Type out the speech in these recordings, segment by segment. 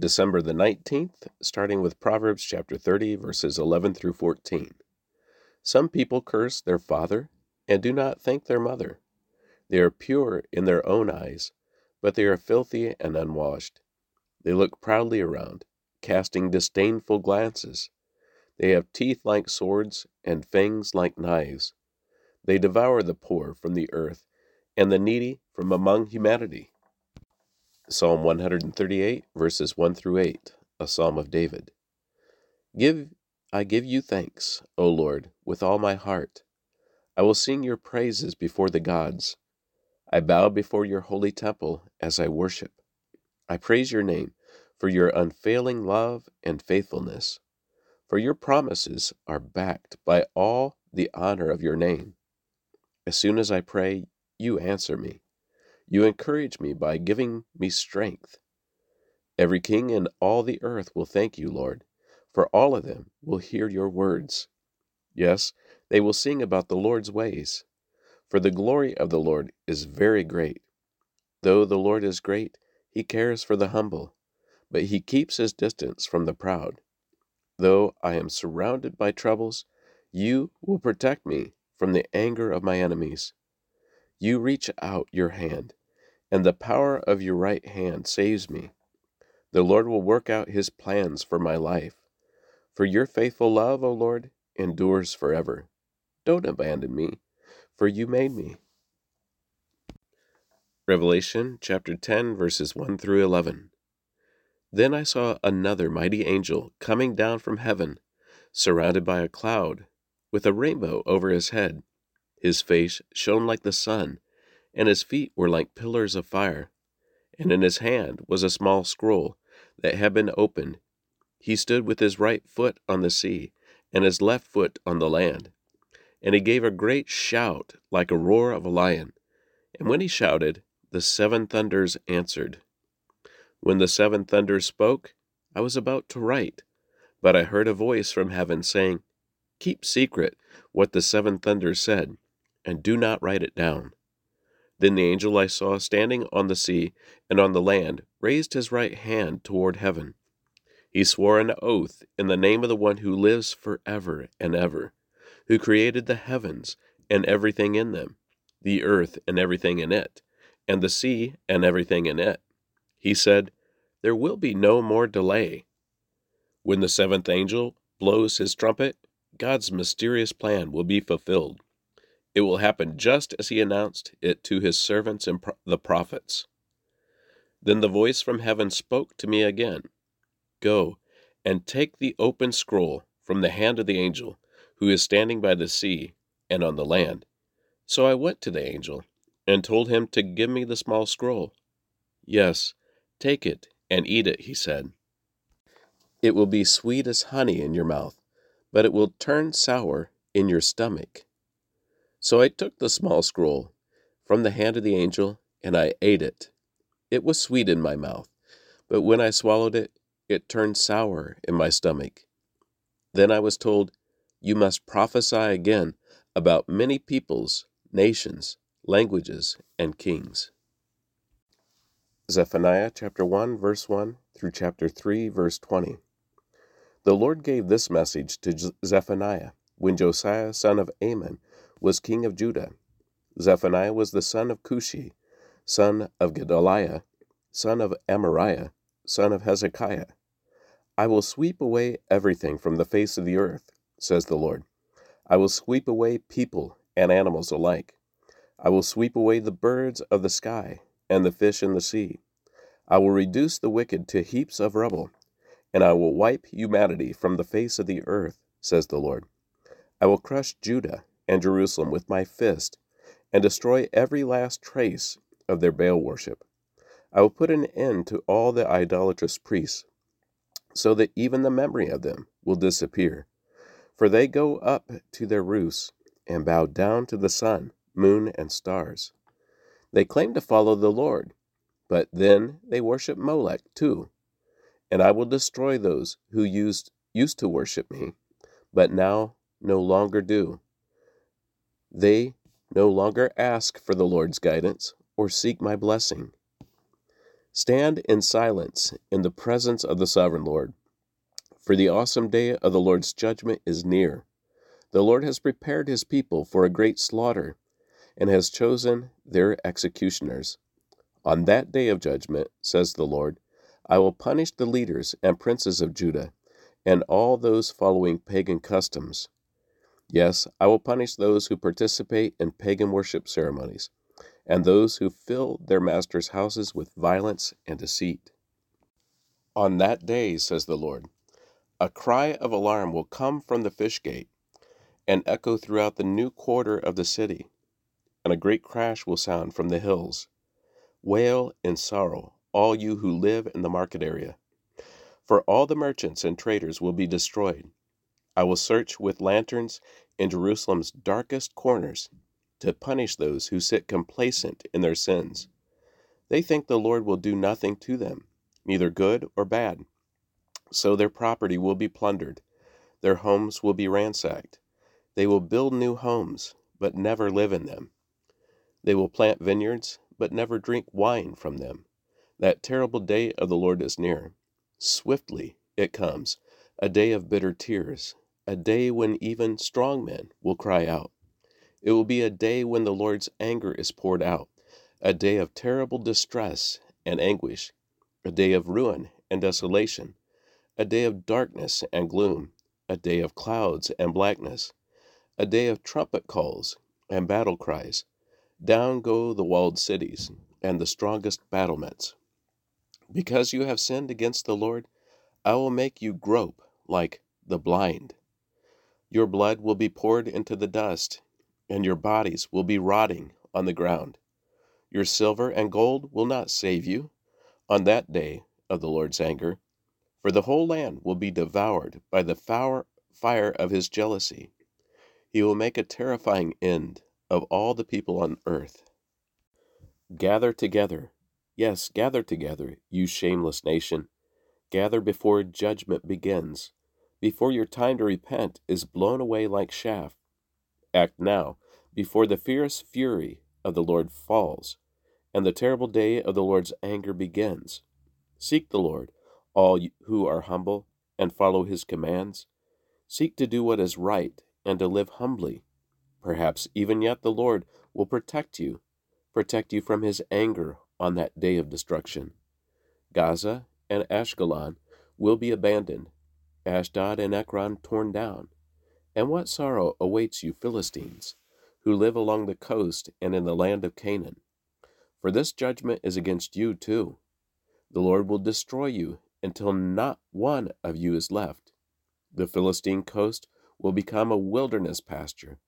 December the 19th, starting with Proverbs chapter 30, verses 11 through 14. Some people curse their father and do not thank their mother. They are pure in their own eyes, but they are filthy and unwashed. They look proudly around, casting disdainful glances. They have teeth like swords and fangs like knives. They devour the poor from the earth and the needy from among humanity. Psalm 138, verses 1 through 8, a psalm of David. I give you thanks, O Lord, with all my heart. I will sing your praises before the gods. I bow before your holy temple as I worship. I praise your name for your unfailing love and faithfulness, for your promises are backed by all the honor of your name. As soon as I pray, you answer me. You encourage me by giving me strength. Every king in all the earth will thank you, Lord, for all of them will hear your words. Yes, they will sing about the Lord's ways, for the glory of the Lord is very great. Though the Lord is great, he cares for the humble, but he keeps his distance from the proud. Though I am surrounded by troubles, you will protect me from the anger of my enemies. You reach out your hand, and the power of your right hand saves me. The Lord will work out his plans for my life. For your faithful love, O Lord, endures forever. Don't abandon me, for you made me. Revelation chapter 10, verses 1 through 11. Then I saw another mighty angel coming down from heaven, surrounded by a cloud, with a rainbow over his head. His face shone like the sun, and his feet were like pillars of fire, and in his hand was a small scroll that had been opened. He stood with his right foot on the sea, and his left foot on the land. And he gave a great shout like a roar of a lion. And when he shouted, the seven thunders answered. When the seven thunders spoke, I was about to write, but I heard a voice from heaven saying, "Keep secret what the seven thunders said, and do not write it down." Then the angel I saw standing on the sea and on the land raised his right hand toward heaven. He swore an oath in the name of the one who lives forever and ever, who created the heavens and everything in them, the earth and everything in it, and the sea and everything in it. He said, "There will be no more delay." When the seventh angel blows his trumpet, God's mysterious plan will be fulfilled. It will happen just as he announced it to his servants and the prophets. Then the voice from heaven spoke to me again. "Go and take the open scroll from the hand of the angel who is standing by the sea and on the land." So I went to the angel and told him to give me the small scroll. "Yes, take it and eat it," he said. "It will be sweet as honey in your mouth, but it will turn sour in your stomach." So I took the small scroll from the hand of the angel, and I ate it. It was sweet in my mouth, but when I swallowed it, it turned sour in my stomach. Then I was told, "You must prophesy again about many peoples, nations, languages, and kings." Zephaniah chapter 1, verse 1 through chapter 3, verse 20. The Lord gave this message to Zephaniah when Josiah, son of Ammon, was king of Judah. Zephaniah was the son of Cushi, son of Gedaliah, son of Amariah, son of Hezekiah. "I will sweep away everything from the face of the earth," says the Lord. "I will sweep away people and animals alike. I will sweep away the birds of the sky and the fish in the sea. I will reduce the wicked to heaps of rubble, and I will wipe humanity from the face of the earth," says the Lord. "I will crush Judah and Jerusalem with my fist, and destroy every last trace of their Baal worship. I will put an end to all the idolatrous priests, so that even the memory of them will disappear. For they go up to their roofs, and bow down to the sun, moon, and stars. They claim to follow the Lord, but then they worship Molech too. And I will destroy those who used to worship me, but now no longer do. They no longer ask for the Lord's guidance or seek my blessing." Stand in silence in the presence of the sovereign Lord, for the awesome day of the Lord's judgment is near. The Lord has prepared his people for a great slaughter, and has chosen their executioners. On that day of judgment, says the Lord, I will punish the leaders and princes of Judah, and all those following pagan customs. Yes, I will punish those who participate in pagan worship ceremonies, and those who fill their masters' houses with violence and deceit. On that day, says the Lord, a cry of alarm will come from the fish gate, and echo throughout the new quarter of the city, and a great crash will sound from the hills. Wail in sorrow, all you who live in the market area, for all the merchants and traders will be destroyed. I will search with lanterns in Jerusalem's darkest corners to punish those who sit complacent in their sins. They think the Lord will do nothing to them, neither good or bad. So their property will be plundered, their homes will be ransacked. They will build new homes, but never live in them. They will plant vineyards, but never drink wine from them. That terrible day of the Lord is near. Swiftly it comes, a day of bitter tears, a day when even strong men will cry out. It will be a day when the Lord's anger is poured out, a day of terrible distress and anguish, a day of ruin and desolation, a day of darkness and gloom, a day of clouds and blackness, a day of trumpet calls and battle cries. Down go the walled cities and the strongest battlements. Because you have sinned against the Lord, I will make you grope like the blind. Your blood will be poured into the dust, and your bodies will be rotting on the ground. Your silver and gold will not save you on that day of the Lord's anger, for the whole land will be devoured by the fire of his jealousy. He will make a terrifying end of all the people on earth. Gather together, yes, gather together, you shameless nation. Gather before judgment begins, before your time to repent is blown away like chaff. Act now, before the fierce fury of the Lord falls, and the terrible day of the Lord's anger begins. Seek the Lord, all who are humble, and follow his commands. Seek to do what is right, and to live humbly. Perhaps even yet the Lord will protect you from his anger on that day of destruction. Gaza and Ashkelon will be abandoned, Ashdod and Ekron torn down. And what sorrow awaits you Philistines, who live along the coast and in the land of Canaan? For this judgment is against you too. The Lord will destroy you until not one of you is left. The Philistine coast will become a wilderness pasture,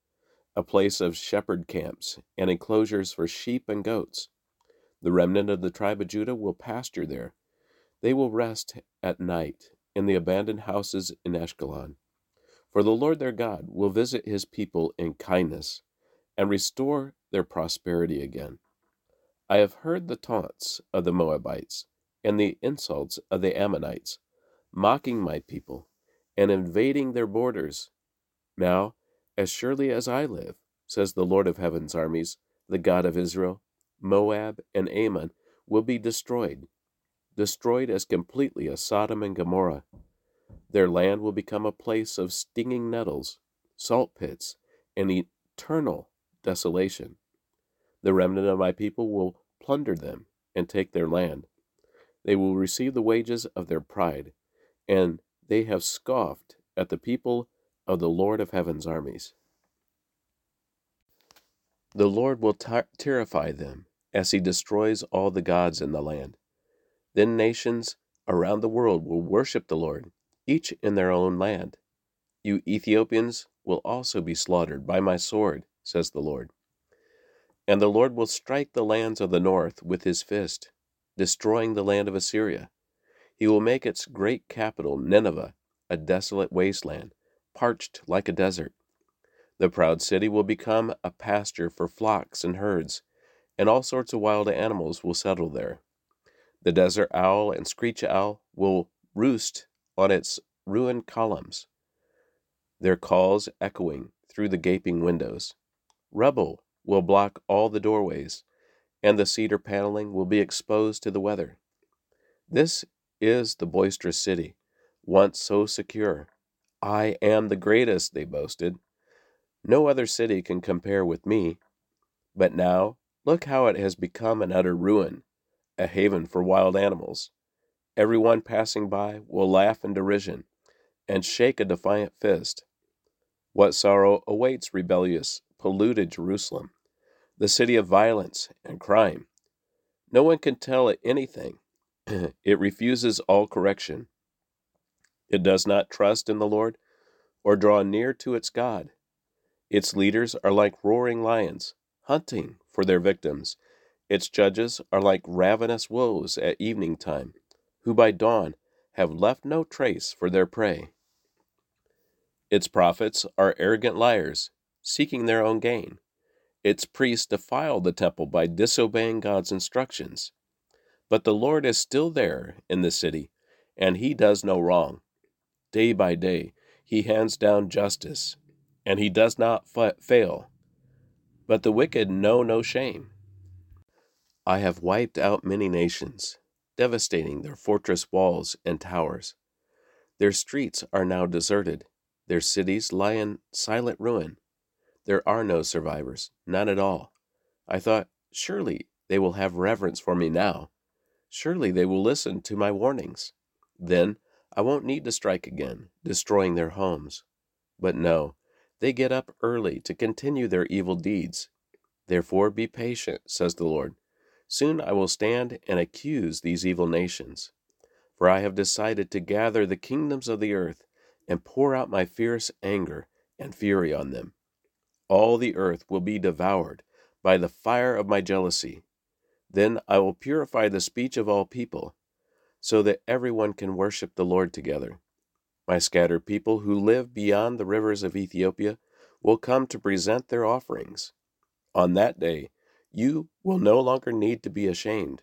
a place of shepherd camps and enclosures for sheep and goats. The remnant of the tribe of Judah will pasture there. They will rest at night in the abandoned houses in Ashkelon. For the Lord their God will visit his people in kindness and restore their prosperity again. I have heard the taunts of the Moabites and the insults of the Ammonites, mocking my people and invading their borders. Now, as surely as I live, says the Lord of heaven's armies, the God of Israel, Moab and Ammon will be destroyed, destroyed as completely as Sodom and Gomorrah. Their land will become a place of stinging nettles, salt pits, and eternal desolation. The remnant of my people will plunder them and take their land. They will receive the wages of their pride, and they have scoffed at the people of the Lord of heaven's armies. The Lord will terrify them as he destroys all the gods in the land. Then nations around the world will worship the Lord, each in their own land. You Ethiopians will also be slaughtered by my sword, says the Lord. And the Lord will strike the lands of the north with his fist, destroying the land of Assyria. He will make its great capital, Nineveh, a desolate wasteland, parched like a desert. The proud city will become a pasture for flocks and herds, and all sorts of wild animals will settle there. The desert owl and screech owl will roost on its ruined columns, their calls echoing through the gaping windows. Rubble will block all the doorways, and the cedar paneling will be exposed to the weather. This is the boisterous city, once so secure. I am the greatest, they boasted. No other city can compare with me. But now, look how it has become an utter ruin, a haven for wild animals. Everyone passing by will laugh in derision and shake a defiant fist. What sorrow awaits rebellious, polluted Jerusalem, the city of violence and crime. No one can tell it anything. It refuses all correction. It does not trust in the Lord or draw near to its God. Its leaders are like roaring lions, hunting for their victims. Its judges are like ravenous wolves at evening time, who by dawn have left no trace for their prey. Its prophets are arrogant liars, seeking their own gain. Its priests defile the temple by disobeying God's instructions. But the Lord is still there in the city, and he does no wrong. Day by day, he hands down justice, and he does not fail. But the wicked know no shame. I have wiped out many nations, devastating their fortress walls and towers. Their streets are now deserted. Their cities lie in silent ruin. There are no survivors, none at all. I thought, surely they will have reverence for me now. Surely they will listen to my warnings. Then I won't need to strike again, destroying their homes. But no, they get up early to continue their evil deeds. Therefore be patient, says the Lord. Soon I will stand and accuse these evil nations. For I have decided to gather the kingdoms of the earth and pour out my fierce anger and fury on them. All the earth will be devoured by the fire of my jealousy. Then I will purify the speech of all people, so that everyone can worship the Lord together. My scattered people who live beyond the rivers of Ethiopia will come to present their offerings. On that day, you will no longer need to be ashamed,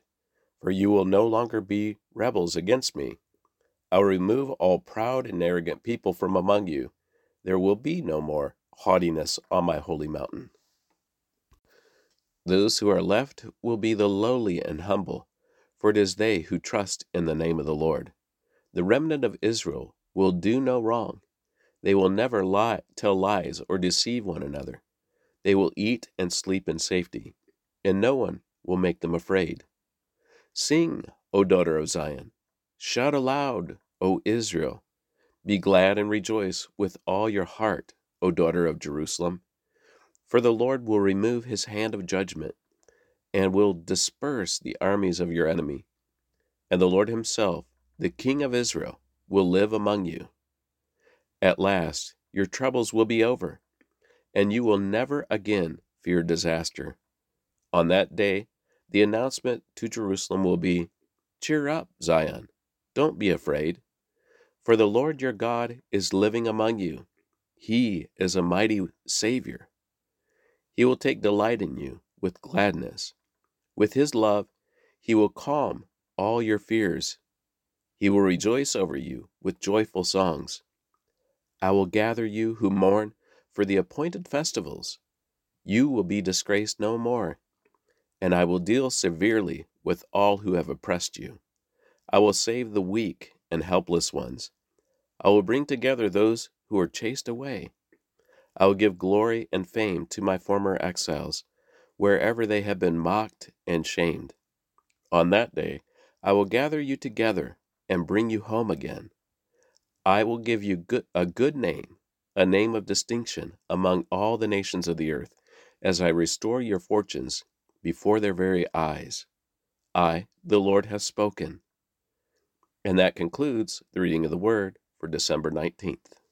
for you will no longer be rebels against me. I will remove all proud and arrogant people from among you. There will be no more haughtiness on my holy mountain. Those who are left will be the lowly and humble, for it is they who trust in the name of the Lord. The remnant of Israel will do no wrong. They will never lie, tell lies or deceive one another. They will eat and sleep in safety, and no one will make them afraid. Sing, O daughter of Zion. Shout aloud, O Israel. Be glad and rejoice with all your heart, O daughter of Jerusalem. For the Lord will remove his hand of judgment and will disperse the armies of your enemy. And the Lord himself, the King of Israel, will live among you. At last, your troubles will be over, and you will never again fear disaster. On that day, the announcement to Jerusalem will be, "Cheer up, Zion, don't be afraid. For the Lord your God is living among you. He is a mighty Savior. He will take delight in you with gladness. With his love, he will calm all your fears. He will rejoice over you with joyful songs. I will gather you who mourn for the appointed festivals. You will be disgraced no more, and I will deal severely with all who have oppressed you. I will save the weak and helpless ones. I will bring together those who are chased away. I will give glory and fame to my former exiles, wherever they have been mocked and shamed. On that day, I will gather you together and bring you home again. I will give you a good name, a name of distinction among all the nations of the earth, as I restore your fortunes before their very eyes. I, the Lord, have spoken." And that concludes the reading of the Word for December 19th.